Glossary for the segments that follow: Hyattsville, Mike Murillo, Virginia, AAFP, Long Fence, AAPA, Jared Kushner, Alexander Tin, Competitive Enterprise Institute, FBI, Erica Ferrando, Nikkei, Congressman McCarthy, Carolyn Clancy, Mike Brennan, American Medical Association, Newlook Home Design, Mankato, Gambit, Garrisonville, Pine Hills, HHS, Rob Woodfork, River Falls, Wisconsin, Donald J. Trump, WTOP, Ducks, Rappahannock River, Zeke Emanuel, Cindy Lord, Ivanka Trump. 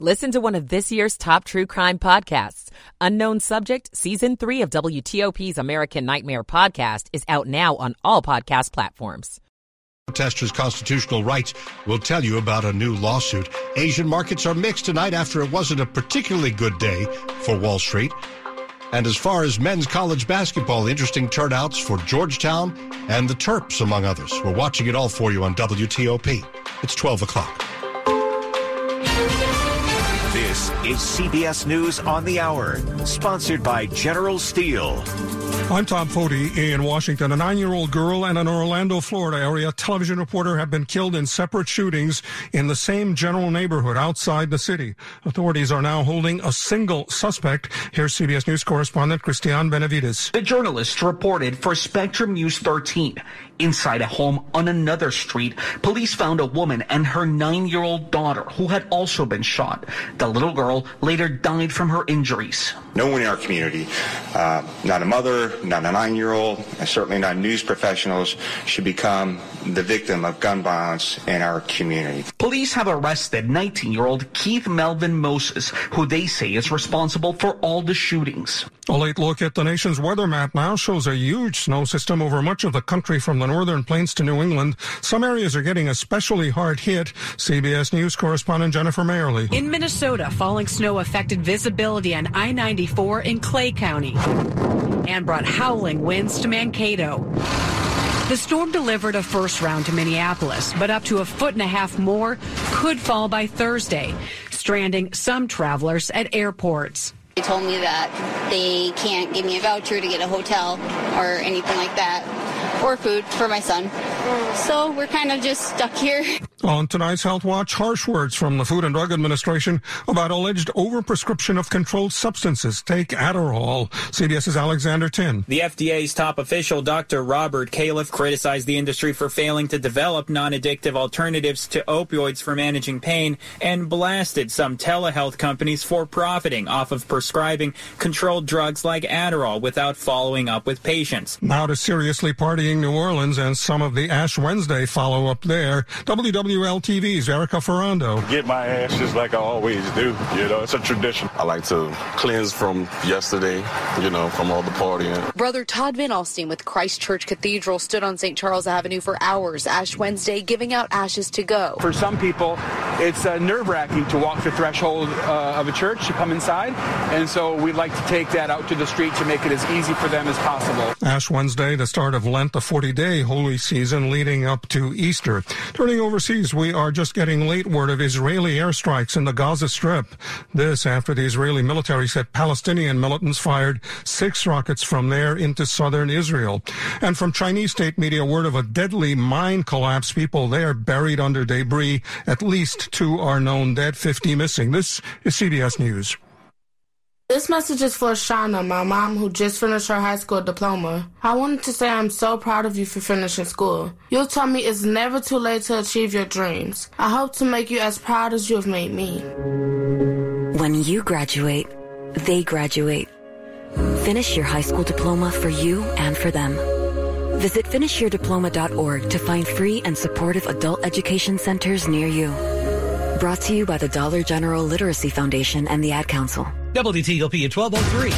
Listen to one of this year's top true crime podcasts. Unknown Subject, Season 3 of WTOP's American Nightmare podcast is out now on all podcast platforms. Protesters' constitutional rights will tell you about a new lawsuit. Asian markets are mixed tonight after it wasn't a particularly good day for Wall Street. And as far as men's college basketball, interesting turnouts for Georgetown and the Terps, among others. We're watching it all for you on WTOP. It's 12 o'clock. This is CBS News on the Hour, sponsored by General Steel. I'm Tom Foti in Washington. A 9-year-old girl and an Orlando, Florida area television reporter have been killed in separate shootings in the same general neighborhood outside the city. Authorities are now holding a single suspect. Here's CBS News correspondent Christiane Benavides. The journalist reported for Spectrum News 13. Inside a home on another street, police found a woman and her 9-year-old daughter who had also been shot. The little girl later died from her injuries. No one in our community, not a mother, not a 9-year-old, and certainly not news professionals, should become the victim of gun violence in our community. Police have arrested 19-year-old Keith Melvin Moses, who they say is responsible for all the shootings. A late look at the nation's weather map now shows a huge snow system over much of the country from the northern plains to New England. Some areas are getting especially hard hit. CBS News correspondent Jennifer Mayerly. In Minnesota, falling snow affected visibility on I-94 in Clay County and brought howling winds to Mankato. The storm delivered a first round to Minneapolis, but up to a foot and a half more could fall by Thursday, stranding some travelers at airports. They told me that they can't give me a voucher to get a hotel or anything like that, or food for my son. So we're kind of just stuck here. On tonight's Health Watch, harsh words from the Food and Drug Administration about alleged overprescription of controlled substances. Take Adderall. CBS's Alexander Tin. The FDA's top official, Dr. Robert Califf, criticized the industry for failing to develop non-addictive alternatives to opioids for managing pain and blasted some telehealth companies for profiting off of prescribing controlled drugs like Adderall without following up with patients. Now to seriously partying New Orleans and some of the Ash Wednesday follow-up there. WWL-TV's Erica Ferrando. Get my ass just like I always do. You know, it's a tradition. I like to cleanse from yesterday, you know, from all the partying. Brother Todd Van Alstine with Christ Church Cathedral stood on St. Charles Avenue for hours Ash Wednesday, giving out ashes to go. For some people, it's nerve-wracking to walk the threshold of a church to come inside, and so we'd like to take that out to the street to make it as easy for them as possible. Ash Wednesday, the start of Lent, the 40-day holy season leading up to Easter. Turning overseas, we are just getting late word of Israeli airstrikes in the Gaza Strip. This after the Israeli military said Palestinian militants fired 6 rockets from there into southern Israel. And from Chinese state media, word of a deadly mine collapse. People there buried under debris. At least 2 are known dead, 50 missing. This is CBS News. This message is for Shauna, my mom, who just finished her high school diploma. I wanted to say I'm so proud of you for finishing school. You told me it's never too late to achieve your dreams. I hope to make you as proud as you have made me. When you graduate, they graduate. Finish your high school diploma for you and for them. Visit finishyourdiploma.org to find free and supportive adult education centers near you. Brought to you by the Dollar General Literacy Foundation and the Ad Council. WTOP at 12:03.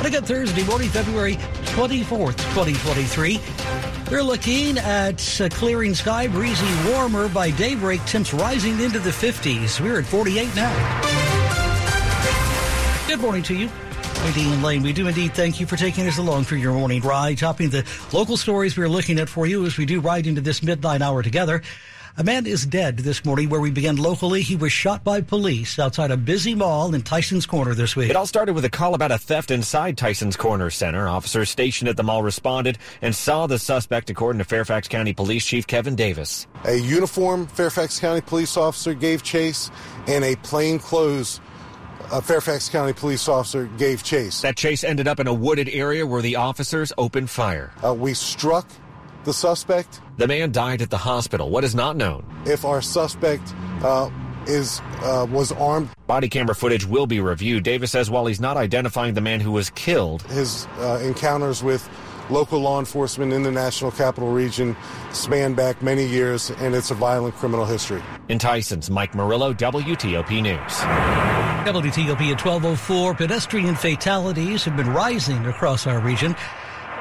On a good Thursday morning, February 24th, 2023. We're looking at a clearing sky, breezy, warmer by daybreak, temps rising into the 50s. We're at 48 now. Good morning to you. Dean Lane, we do indeed thank you for taking us along for your morning ride, topping the local stories we're looking at for you as we do ride into this midnight hour together. A man is dead this morning where we began locally. He was shot by police outside a busy mall in Tyson's Corner this week. It all started with a call about a theft inside Tyson's Corner Center. Officers stationed at the mall responded and saw the suspect, according to Fairfax County Police Chief Kevin Davis. A uniformed Fairfax County police officer gave chase, and a plainclothes Fairfax County police officer gave chase. That chase ended up in a wooded area where the officers opened fire. We struck the suspect. The man died at the hospital. What is not known? If our suspect was armed. Body camera footage will be reviewed. Davis says while he's not identifying the man who was killed, his encounters with local law enforcement in the National Capital Region span back many years, and it's a violent criminal history. In Tyson's, Mike Murillo, WTOP News. WTOP at 12:04, pedestrian fatalities have been rising across our region.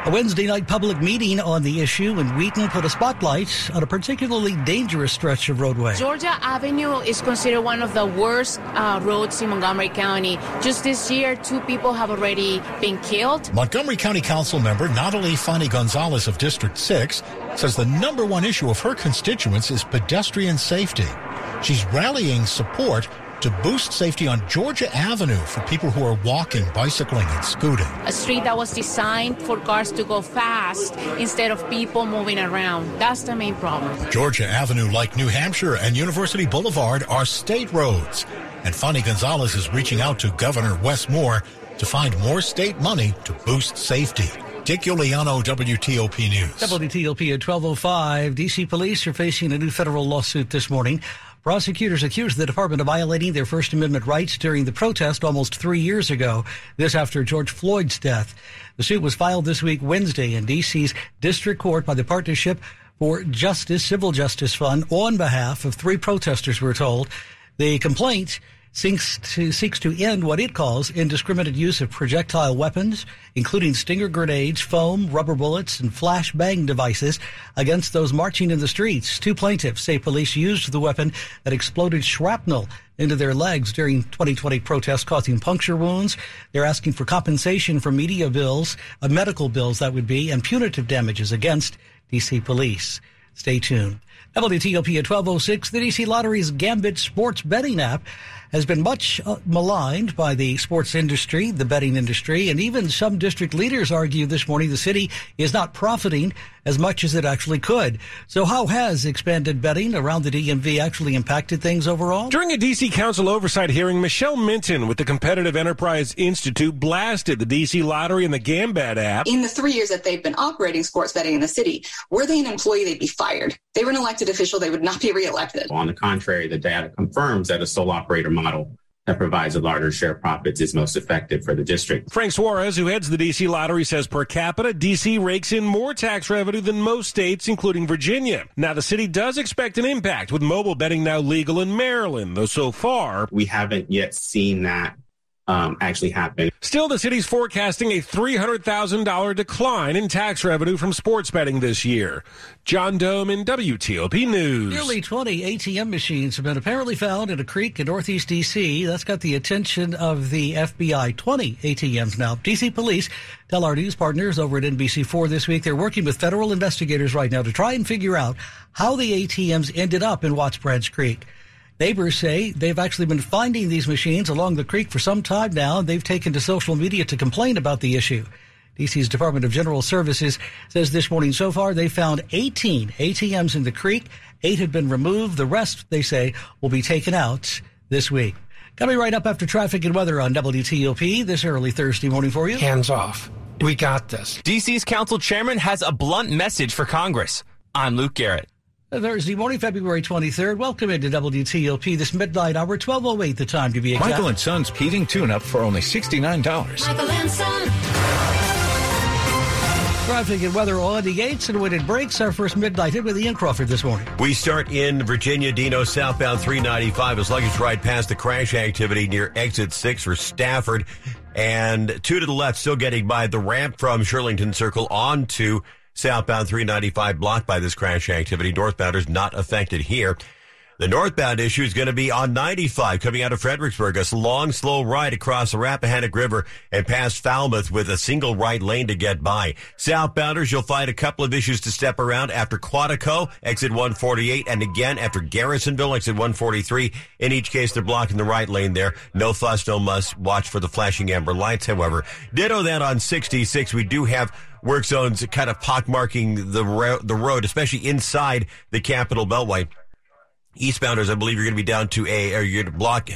A Wednesday night public meeting on the issue in Wheaton put a spotlight on a particularly dangerous stretch of roadway. Georgia Avenue is considered one of the worst roads in Montgomery County. Just this year, 2 people have already been killed. Montgomery County Council member Natalie Fani Gonzalez of District 6 says the #1 issue of her constituents is pedestrian safety. She's rallying support to boost safety on Georgia Avenue for people who are walking, bicycling, and scooting. A street that was designed for cars to go fast instead of people moving around. That's the main problem. Georgia Avenue, like New Hampshire and University Boulevard, are state roads. And Fani Gonzalez is reaching out to Governor Wes Moore to find more state money to boost safety. Dick Giuliano, WTOP News. WTOP at 12:05. D.C. police are facing a new federal lawsuit this morning. Prosecutors accused the department of violating their First Amendment rights during the protest almost 3 years ago, this after George Floyd's death. The suit was filed this week Wednesday in D.C.'s District Court by the Partnership for Justice Civil Justice Fund on behalf of 3 protesters, we're told. The complaint seeks to end what it calls indiscriminate use of projectile weapons, including stinger grenades, foam, rubber bullets, and flashbang devices against those marching in the streets. 2 plaintiffs say police used the weapon that exploded shrapnel into their legs during 2020 protests, causing puncture wounds. They're asking for compensation for medical bills that would be, and punitive damages against D.C. police. Stay tuned. WTOP at 12:06. The D.C. Lottery's Gambit sports betting app has been much maligned by the sports industry, the betting industry, and even some district leaders argue this morning the city is not profiting as much as it actually could. So how has expanded betting around the DMV actually impacted things overall? During a D.C. Council oversight hearing, Michelle Minton with the Competitive Enterprise Institute blasted the D.C. Lottery and the Gambit app. In the 3 years that they've been operating sports betting in the city, were they an employee, they'd be fired. They were an elected official, they would not be reelected. On the contrary, the data confirms that a sole operator model that provides a larger share of profits is most effective for the district. Frank Suarez, who heads the D.C. Lottery, says per capita, D.C. rakes in more tax revenue than most states, including Virginia. Now, the city does expect an impact, with mobile betting now legal in Maryland, though so far we haven't yet seen that actually happen. Still, the city's forecasting a $300,000 decline in tax revenue from sports betting this year. John Dome in WTOP News. Nearly 20 ATM machines have been apparently found in a creek in Northeast D.C. That's got the attention of the FBI. 20 ATMs now. D.C. police tell our news partners over at NBC4 this week they're working with federal investigators right now to try and figure out how the ATMs ended up in Watts Branch Creek. Neighbors say they've actually been finding these machines along the creek for some time now, and they've taken to social media to complain about the issue. D.C.'s Department of General Services says this morning so far they found 18 ATMs in the creek. 8 have been removed. The rest, they say, will be taken out this week. Coming right up after traffic and weather on WTOP this early Thursday morning for you. Hands off. We got this. D.C.'s council chairman has a blunt message for Congress. I'm Luke Garrett. Thursday morning, February 23rd. Welcome into WTOP this midnight hour, 12:08, the time to be exact. Michael and Son's heating tune-up for only $69. Michael and Son. Traffic and weather on the 8s, and when it breaks, our first midnight hit with Ian Crawford this morning. We start in Virginia, Dino, southbound 395. As luggage ride past the crash activity near exit 6 for Stafford. And 2 to the left, still getting by the ramp from Shirlington Circle on to southbound 395, blocked by this crash activity. Northbounders not affected here. The northbound issue is going to be on 95 coming out of Fredericksburg. A long, slow ride across the Rappahannock River and past Falmouth with a single right lane to get by. Southbounders, you'll find a couple of issues to step around after Quantico, exit 148, and again after Garrisonville, exit 143. In each case, they're blocking the right lane there. No fuss, no muss. Watch for the flashing amber lights, however. Ditto that on 66. We do have work zones kind of pockmarking the road, especially inside the Capital Beltway. Eastbounders, I believe you're going to be down to you're going to block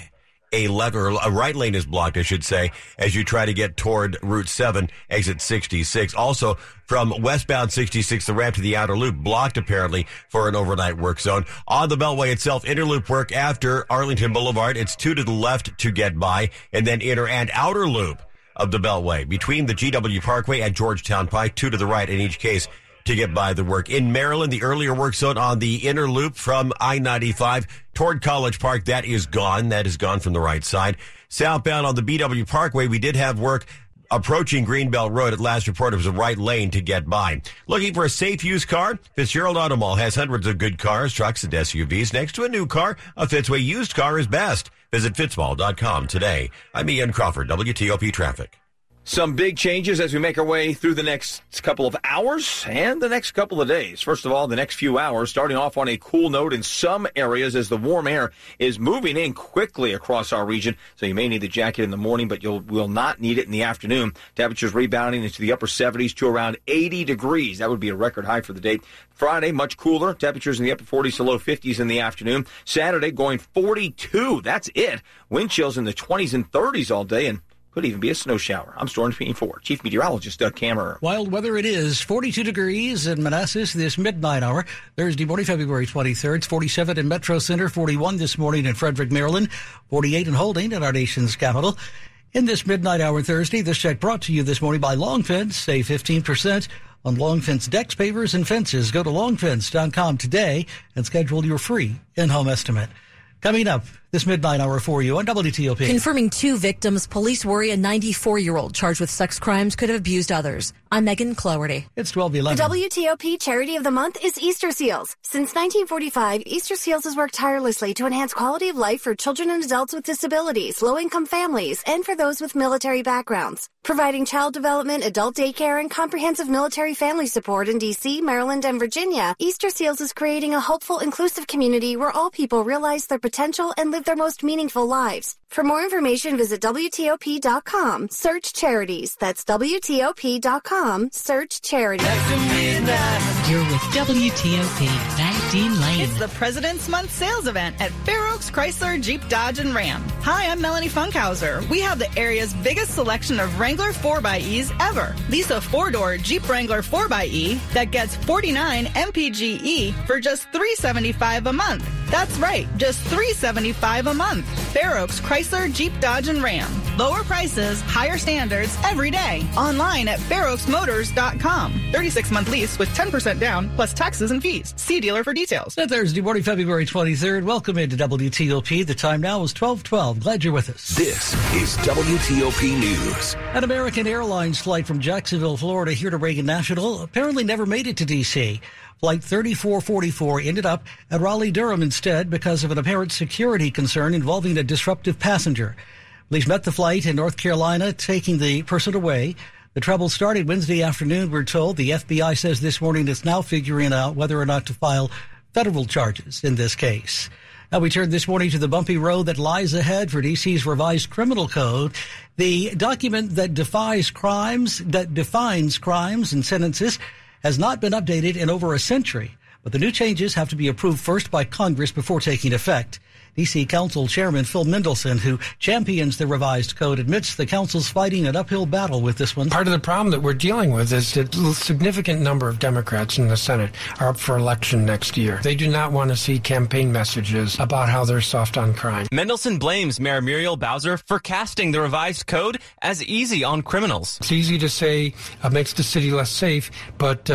a left, or a right lane is blocked, I should say, as you try to get toward Route 7, exit 66. Also, from westbound 66, the ramp to the outer loop blocked apparently for an overnight work zone. On the Beltway itself, interloop work after Arlington Boulevard. It's 2 to the left to get by, and then inner and outer loop of the Beltway, between the GW Parkway and Georgetown Pike, two to the right in each case to get by the work. In Maryland, the earlier work zone on the inner loop from I-95 toward College Park, that is gone. That is gone from the right side. Southbound on the BW Parkway, we did have work approaching Greenbelt Road. At last report, it was a right lane to get by. Looking for a safe used car? Fitzgerald Auto Mall has hundreds of good cars, trucks, and SUVs. Next to a new car, a Fitzway used car is best. Visit fitzmall.com today. I'm Ian Crawford, WTOP Traffic. Some big changes as we make our way through the next couple of hours and the next couple of days. First of all, the next few hours, starting off on a cool note in some areas as the warm air is moving in quickly across our region. So you may need the jacket in the morning, but you will not need it in the afternoon. Temperatures rebounding into the upper 70s to around 80 degrees. That would be a record high for the day. Friday, much cooler. Temperatures in the upper 40s to low 50s in the afternoon. Saturday, going 42. That's it. Wind chills in the 20s and 30s all day, and could even be a snow shower. I'm Storm Team 4, Chief Meteorologist Doug Kammerer. Wild weather it is. 42 degrees in Manassas this midnight hour. Thursday morning, February 23rd. 47 in Metro Center. 41 this morning in Frederick, Maryland. 48 in Holding in our nation's capital. In this midnight hour Thursday, this check brought to you this morning by Long Fence. Save 15% on Long Fence decks, pavers, and fences. Go to longfence.com today and schedule your free in-home estimate. Coming up this midnight hour for you on WTOP. Confirming two victims, police worry a 94-year-old charged with sex crimes could have abused others. I'm Megan Cloherty. It's 12:11. The WTOP Charity of the Month is Easter Seals. Since 1945, Easter Seals has worked tirelessly to enhance quality of life for children and adults with disabilities, low-income families, and for those with military backgrounds, providing child development, adult daycare, and comprehensive military family support in D.C., Maryland, and Virginia. Easter Seals is creating a hopeful, inclusive community where all people realize their potential and live their most meaningful lives. For more information, visit WTOP.com. Search charities. That's WTOP.com. Search charities. You're with WTOP 19 Lane. It's the President's Month sales event at Fair Oaks Chrysler Jeep Dodge and Ram. Hi, I'm Melanie Funkhauser. We have the area's biggest selection of Wrangler 4xEs ever. Lease a four-door Jeep Wrangler 4xE that gets 49 MPGe for just $375 a month. That's right, just $375 a month. Fair Oaks Chrysler Jeep Dodge and Ram. Lower prices, higher standards every day. Online at fairoaksmotors.com. 36-month lease with 10% down plus taxes and fees. See dealer for details. It's Thursday morning, February 23rd. Welcome into WTOP. The time now is 12:12. Glad you're with us. This is WTOP News. An American Airlines flight from Jacksonville, Florida here to Reagan National apparently never made it to D.C. Flight 3444 ended up at Raleigh-Durham instead because of an apparent security concern involving a disruptive passenger. Police met the flight in North Carolina, taking the person away. The trouble started Wednesday afternoon, we're told. The FBI says this morning it's now figuring out whether or not to file federal charges in this case. Now we turn this morning to the bumpy road that lies ahead for D.C.'s revised criminal code. The document that defines crimes and sentences has not been updated in over a century, but the new changes have to be approved first by Congress before taking effect. D.C. Council Chairman Phil Mendelson, who champions the revised code, admits the council's fighting an uphill battle with this one. Part of the problem that we're dealing with is that a significant number of Democrats in the Senate are up for election next year. They do not want to see campaign messages about how they're soft on crime. Mendelson blames Mayor Muriel Bowser for casting the revised code as easy on criminals. It's easy to say makes the city less safe, but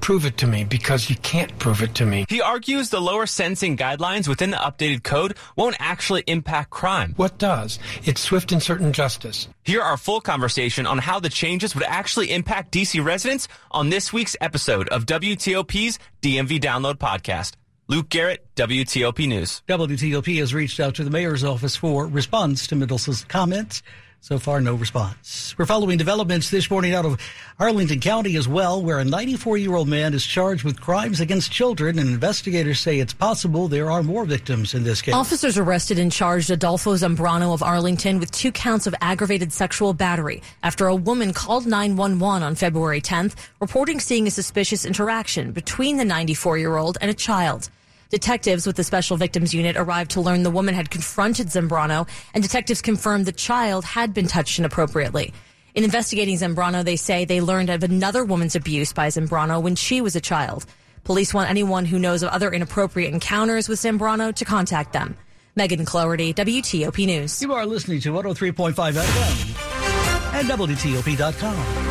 prove it to me, because you can't prove it to me. He argues the lower sentencing guidelines within the updated code won't actually impact crime. What does? It's swift and certain justice. Hear our full conversation on how the changes would actually impact D.C. residents on this week's episode of WTOP's DMV Download Podcast. Luke Garrett, WTOP News. WTOP has reached out to the mayor's office for response to Middleton's comments. So far, no response. We're following developments this morning out of Arlington County as well, where a 94-year-old man is charged with crimes against children, and investigators say it's possible there are more victims in this case. Officers arrested and charged Adolfo Zambrano of Arlington with 2 counts of aggravated sexual battery after a woman called 911 on February 10th, reporting seeing a suspicious interaction between the 94-year-old and a child. Detectives with the Special Victims Unit arrived to learn the woman had confronted Zambrano, and detectives confirmed the child had been touched inappropriately. In investigating Zambrano, they say they learned of another woman's abuse by Zambrano when she was a child. Police want anyone who knows of other inappropriate encounters with Zambrano to contact them. Megan Cloherty, WTOP News. You are listening to 103.5 FM. and WTOP.com.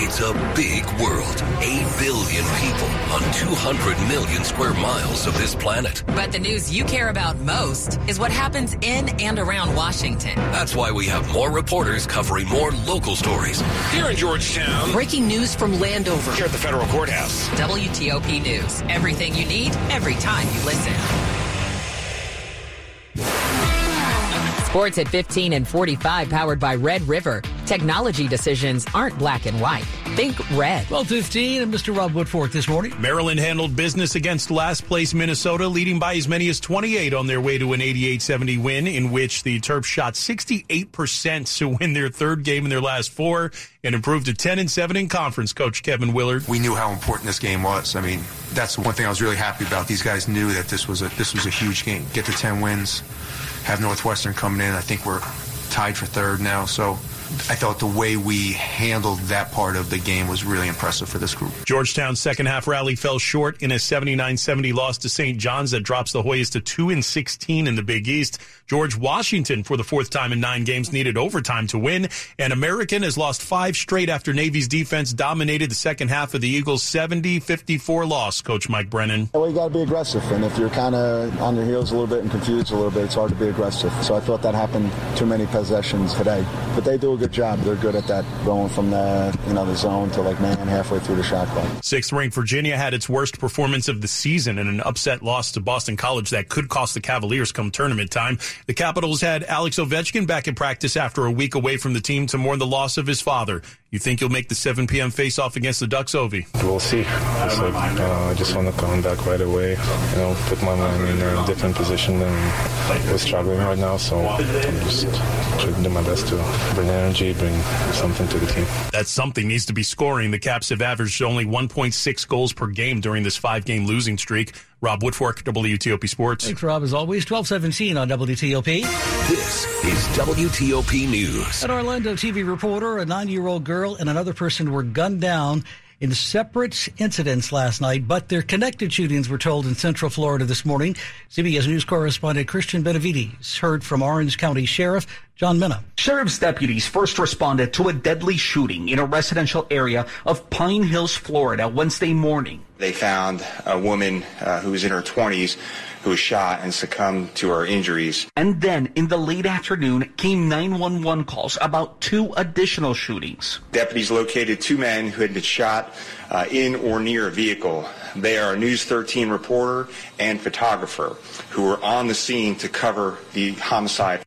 It's a big world. 8 billion people on 200 million square miles of this planet. But the news you care about most is what happens in and around Washington. That's why we have more reporters covering more local stories. Here in Georgetown. Breaking news from Landover. Here at the federal courthouse. WTOP News. Everything you need, every time you listen. Sports at 15 and 45, powered by Red River. Technology decisions aren't black and white. Think red. 12:15, and Mr. Rob Woodfork this morning. Maryland handled business against last-place Minnesota, leading by as many as 28 on their way to an 88-70 win, in which the Terps shot 68% to win their third game in their last four and improved to 10-7 in conference, Coach Kevin Willard. We knew how important this game was. I mean, that's the one thing I was really happy about. These guys knew that this was a huge game. Get to 10 wins. Have Northwestern coming in. I think we're tied for third now. So I thought the way we handled that part of the game was really impressive for this group. Georgetown's second-half rally fell short in a 79-70 loss to St. John's that drops the Hoyas to 2-16 in the Big East. George Washington, for the fourth time in 9 games, needed overtime to win. And American has lost 5 straight after Navy's defense dominated the second half of the Eagles' 70-54 loss, Coach Mike Brennan. Well, you got to be aggressive. And if you're kind of on your heels a little bit and confused a little bit, it's hard to be aggressive. So I thought that happened too many possessions today. But they do a good job. They're good at that, going from the zone to halfway through the shot clock. Sixth-ranked Virginia had its worst performance of the season in an upset loss to Boston College that could cost the Cavaliers come tournament time. The Capitals had Alex Ovechkin back in practice after a week away from the team to mourn the loss of his father. You think he'll make the 7 p.m. face-off against the Ducks, Ovi? We'll see. I just want to come back right away, put my mind in a different position, and we're struggling right now, so I'm just trying to do my best to bring energy, bring something to the team. That something needs to be scoring. The Caps have averaged only 1.6 goals per game during this 5-game losing streak. Rob Woodfork, WTOP Sports. Thanks, Rob, as always. 12:17 on WTOP. This is WTOP News. An Orlando TV reporter, a 9-year-old girl, and another person were gunned down in separate incidents last night, but their connected shootings, we're told, in Central Florida this morning. CBS News correspondent Christiane Benavides heard from Orange County Sheriff John Minna. Sheriff's deputies first responded to a deadly shooting in a residential area of Pine Hills, Florida, Wednesday morning. They found a woman who was in her 20s who was shot and succumbed to her injuries. And then in the late afternoon came 911 calls about 2 additional shootings. Deputies located 2 men who had been shot in or near a vehicle. They are a News 13 reporter and photographer who were on the scene to cover the homicide.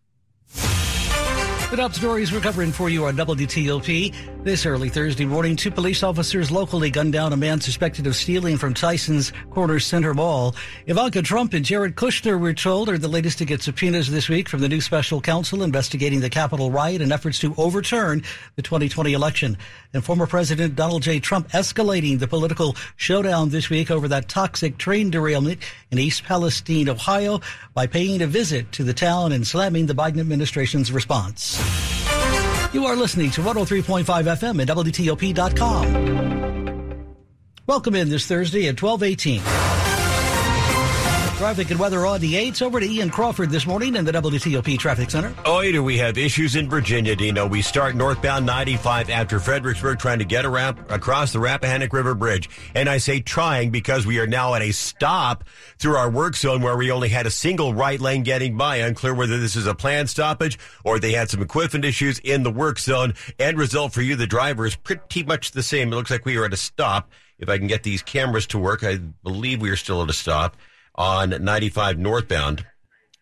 The top stories we're covering for you on WTOP this early Thursday morning. 2 police officers locally gunned down a man suspected of stealing from Tyson's Corner Center Mall. Ivanka Trump and Jared Kushner, we're told, are the latest to get subpoenas this week from the new special counsel investigating the Capitol riot and efforts to overturn the 2020 election. And former President Donald J. Trump escalating the political showdown this week over that toxic train derailment in East Palestine, Ohio, by paying a visit to the town and slamming the Biden administration's response. You are listening to 103.5 FM at WTOP.com. Welcome in this Thursday at 12:18. Traffic and weather on the 8s. Over to Ian Crawford this morning in the WTOP Traffic Center. Later, we have issues in Virginia, Dino. We start northbound 95 after Fredericksburg, trying to get around across the Rappahannock River Bridge. And I say trying because we are now at a stop through our work zone where we only had a single right lane getting by. Unclear whether this is a planned stoppage or they had some equipment issues in the work zone. End result for you, the driver, is pretty much the same. It looks like we are at a stop. If I can get these cameras to work, I believe we are still at a stop on 95 northbound.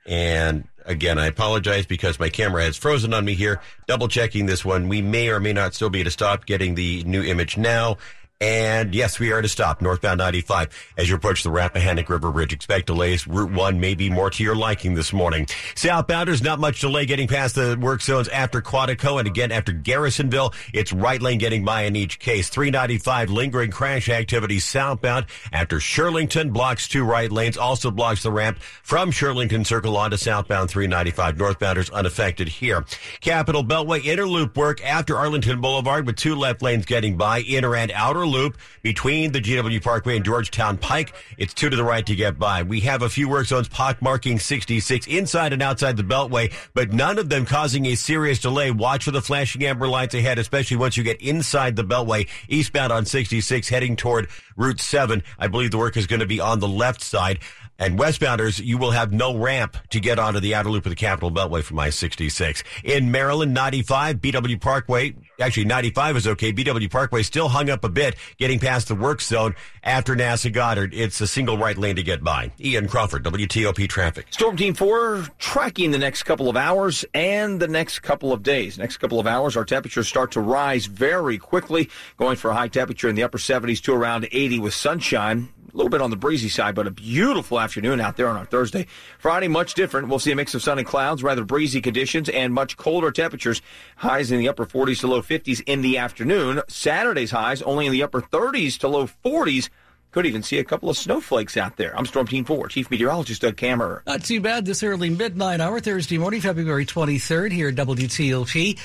And again, I apologize because my camera has frozen on me here. Double checking this one. We may or may not still be at a stop. Getting the new image now. And yes, we are to stop northbound 95 as you approach the Rappahannock River Bridge. Expect delays. Route 1 may be more to your liking this morning. Southbounders, not much delay getting past the work zones after Quantico and again after Garrisonville. It's right lane getting by in each case. 395 lingering crash activity southbound after Shirlington blocks two right lanes. Also blocks the ramp from Shirlington Circle onto southbound 395. Northbounders unaffected here. Capital Beltway interloop work after Arlington Boulevard with two left lanes getting by. Inner and outer loop between the GW Parkway and Georgetown Pike. It's two to the right to get by. We have a few work zones pockmarking 66 inside and outside the Beltway, but none of them causing a serious delay. Watch for the flashing amber lights ahead, especially once you get inside the Beltway, eastbound on 66, heading toward Route 7. I believe the work is going to be on the left side. And westbounders, you will have no ramp to get onto the outer loop of the Capital Beltway from I-66. In Maryland, 95, BW Parkway, actually 95 is okay. BW Parkway still hung up a bit, getting past the work zone after NASA Goddard. It's a single right lane to get by. Ian Crawford, WTOP Traffic. Storm Team 4 tracking the next couple of hours and the next couple of days. Next couple of hours, our temperatures start to rise very quickly, going for a high temperature in the upper 70s to around 80 with sunshine. A little bit on the breezy side, but a beautiful afternoon out there on our Thursday. Friday, much different. We'll see a mix of sun and clouds, rather breezy conditions, and much colder temperatures. Highs in the upper 40s to low 50s in the afternoon. Saturday's highs only in the upper 30s to low 40s. Could even see a couple of snowflakes out there. I'm Storm Team 4, Chief Meteorologist Doug Kammerer. Not too bad this early midnight hour, Thursday morning, February 23rd here at WTOP.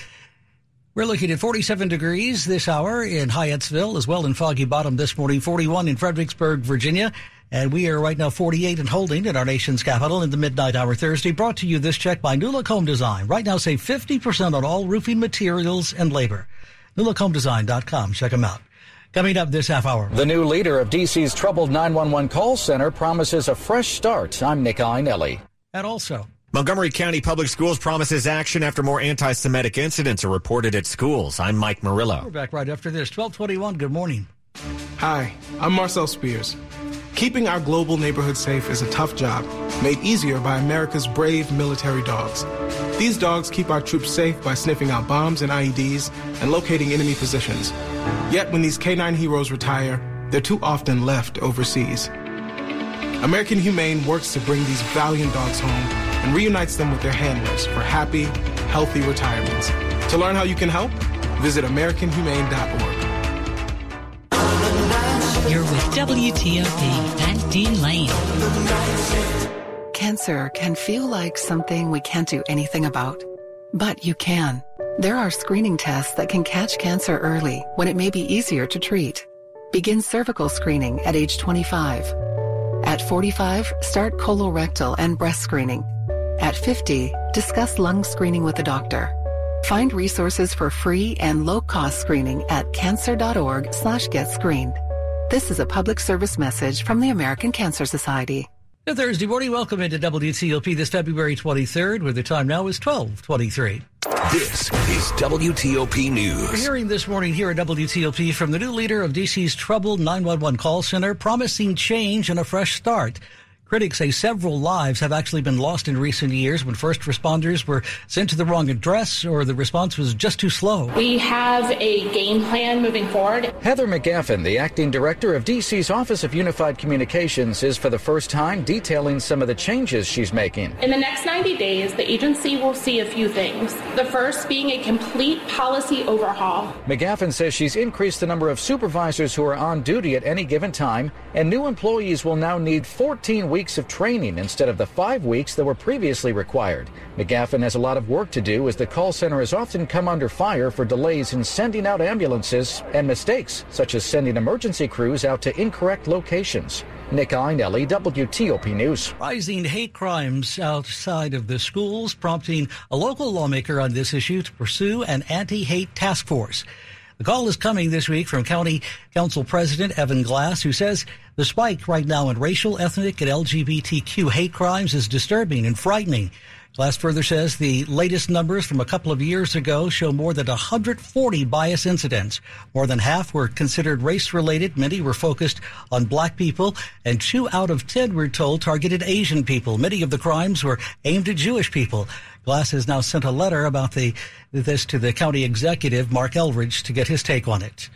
We're looking at 47 degrees this hour in Hyattsville, as well in Foggy Bottom this morning, 41 in Fredericksburg, Virginia. And we are right now 48 and holding in our nation's capital in the midnight hour Thursday. Brought to you this check by Newlook Home Design. Right now save 50% on all roofing materials and labor. NewlookHomeDesign.com. Check them out. Coming up this half hour. The new leader of D.C.'s troubled 911 call center promises a fresh start. I'm Nick Einelli. And also, Montgomery County Public Schools promises action after more anti-Semitic incidents are reported at schools. I'm Mike Murillo. We're back right after this. 12:21, good morning. Hi, I'm Marcel Spears. Keeping our global neighborhood safe is a tough job, made easier by America's brave military dogs. These dogs keep our troops safe by sniffing out bombs and IEDs and locating enemy positions. Yet when these canine heroes retire, they're too often left overseas. American Humane works to bring these valiant dogs home and reunites them with their handlers for happy, healthy retirements. To learn how you can help, visit AmericanHumane.org. You're with WTOP and Dean Lane. Cancer can feel like something we can't do anything about, but you can. There are screening tests that can catch cancer early when it may be easier to treat. Begin cervical screening at age 25. At 45, start colorectal and breast screening. At 50, discuss lung screening with a doctor. Find resources for free and low-cost screening at cancer.org/getscreened. This is a public service message from the American Cancer Society. Good Thursday morning. Welcome into WTOP this February 23rd, where the time now is 12:23. This is WTOP News. We're hearing this morning here at WTOP from the new leader of D.C.'s troubled 911 call center, promising change and a fresh start. Critics say several lives have actually been lost in recent years when first responders were sent to the wrong address or the response was just too slow. We have a game plan moving forward. Heather McGaffin, the acting director of DC's Office of Unified Communications, is for the first time detailing some of the changes she's making. In the next 90 days, the agency will see a few things. The first being a complete policy overhaul. McGaffin says she's increased the number of supervisors who are on duty at any given time, and new employees will now need 14 weeks of training instead of the 5 weeks that were previously required. McGaffin has a lot of work to do as the call center has often come under fire for delays in sending out ambulances and mistakes, such as sending emergency crews out to incorrect locations. Nick Einelli, WTOP News. Rising hate crimes outside of the schools, prompting a local lawmaker on this issue to pursue an anti-hate task force. The call is coming this week from County Council President Evan Glass, who says the spike right now in racial, ethnic, and LGBTQ hate crimes is disturbing and frightening. Glass further says the latest numbers from a couple of years ago show more than 140 bias incidents. More than half were considered race-related. Many were focused on black people, and 2 out of 10 were told targeted Asian people. Many of the crimes were aimed at Jewish people. Glass has now sent a letter about this to the county executive, Mark Elridge, to get his take on it.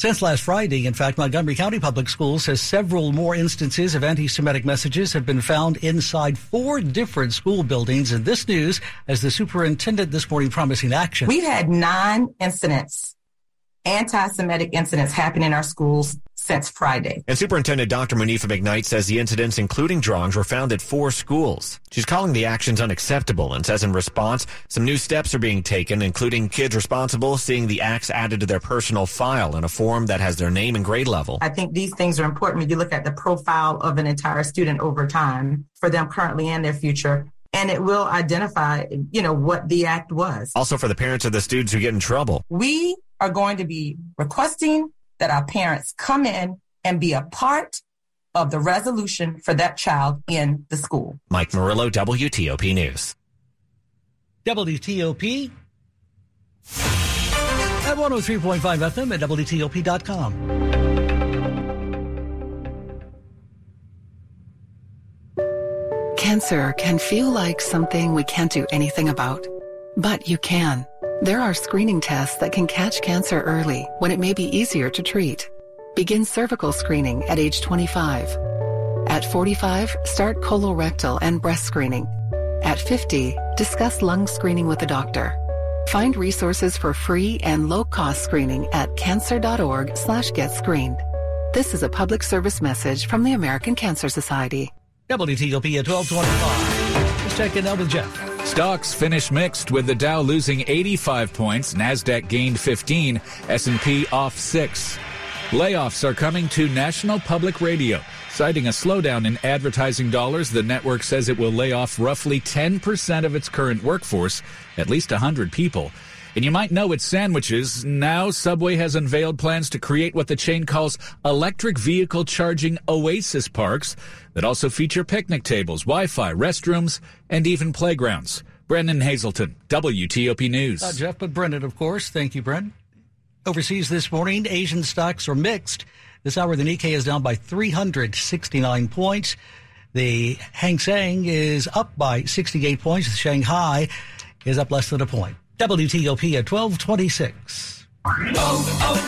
Since last Friday, in fact, Montgomery County Public Schools says several more instances of anti-Semitic messages have been found inside four different school buildings. And this news, as the superintendent this morning promising action. We've had 9 incidents, anti-Semitic incidents happen in our schools since Friday. And Superintendent Dr. Munifa McKnight says the incidents, including drawings, were found at 4 schools. She's calling the actions unacceptable and says in response, some new steps are being taken, including kids responsible seeing the acts added to their personal file in a form that has their name and grade level. I think these things are important when you look at the profile of an entire student over time for them currently and their future. And it will identify, you know, what the act was. Also for the parents of the students who get in trouble. We are going to be requesting that our parents come in and be a part of the resolution for that child in the school. Mike Murillo, WTOP News. WTOP at 103.5 FM at WTOP.com. Cancer can feel like something we can't do anything about, but you can. There are screening tests that can catch cancer early when it may be easier to treat. Begin cervical screening at age 25. At 45, start colorectal and breast screening. At 50, discuss lung screening with a doctor. Find resources for free and low-cost screening at cancer.org/getscreened. This is a public service message from the American Cancer Society. WTOP at 1225. Let's check in now with Jeff. Stocks finished mixed with the Dow losing 85 points, Nasdaq gained 15, S&P off 6. Layoffs are coming to National Public Radio. Citing a slowdown in advertising dollars, the network says it will lay off roughly 10% of its current workforce, at least 100 people. And you might know it's sandwiches. Now Subway has unveiled plans to create what the chain calls electric vehicle charging oasis parks that also feature picnic tables, Wi-Fi, restrooms, and even playgrounds. Brendan Hazelton, WTOP News. Not Jeff, but Brendan, of course. Thank you, Brent. Overseas this morning, Asian stocks are mixed. This hour, the Nikkei is down by 369 points. The Hang Seng is up by 68 points. The Shanghai is up less than a point. WTOP at 1226. Oh, oh,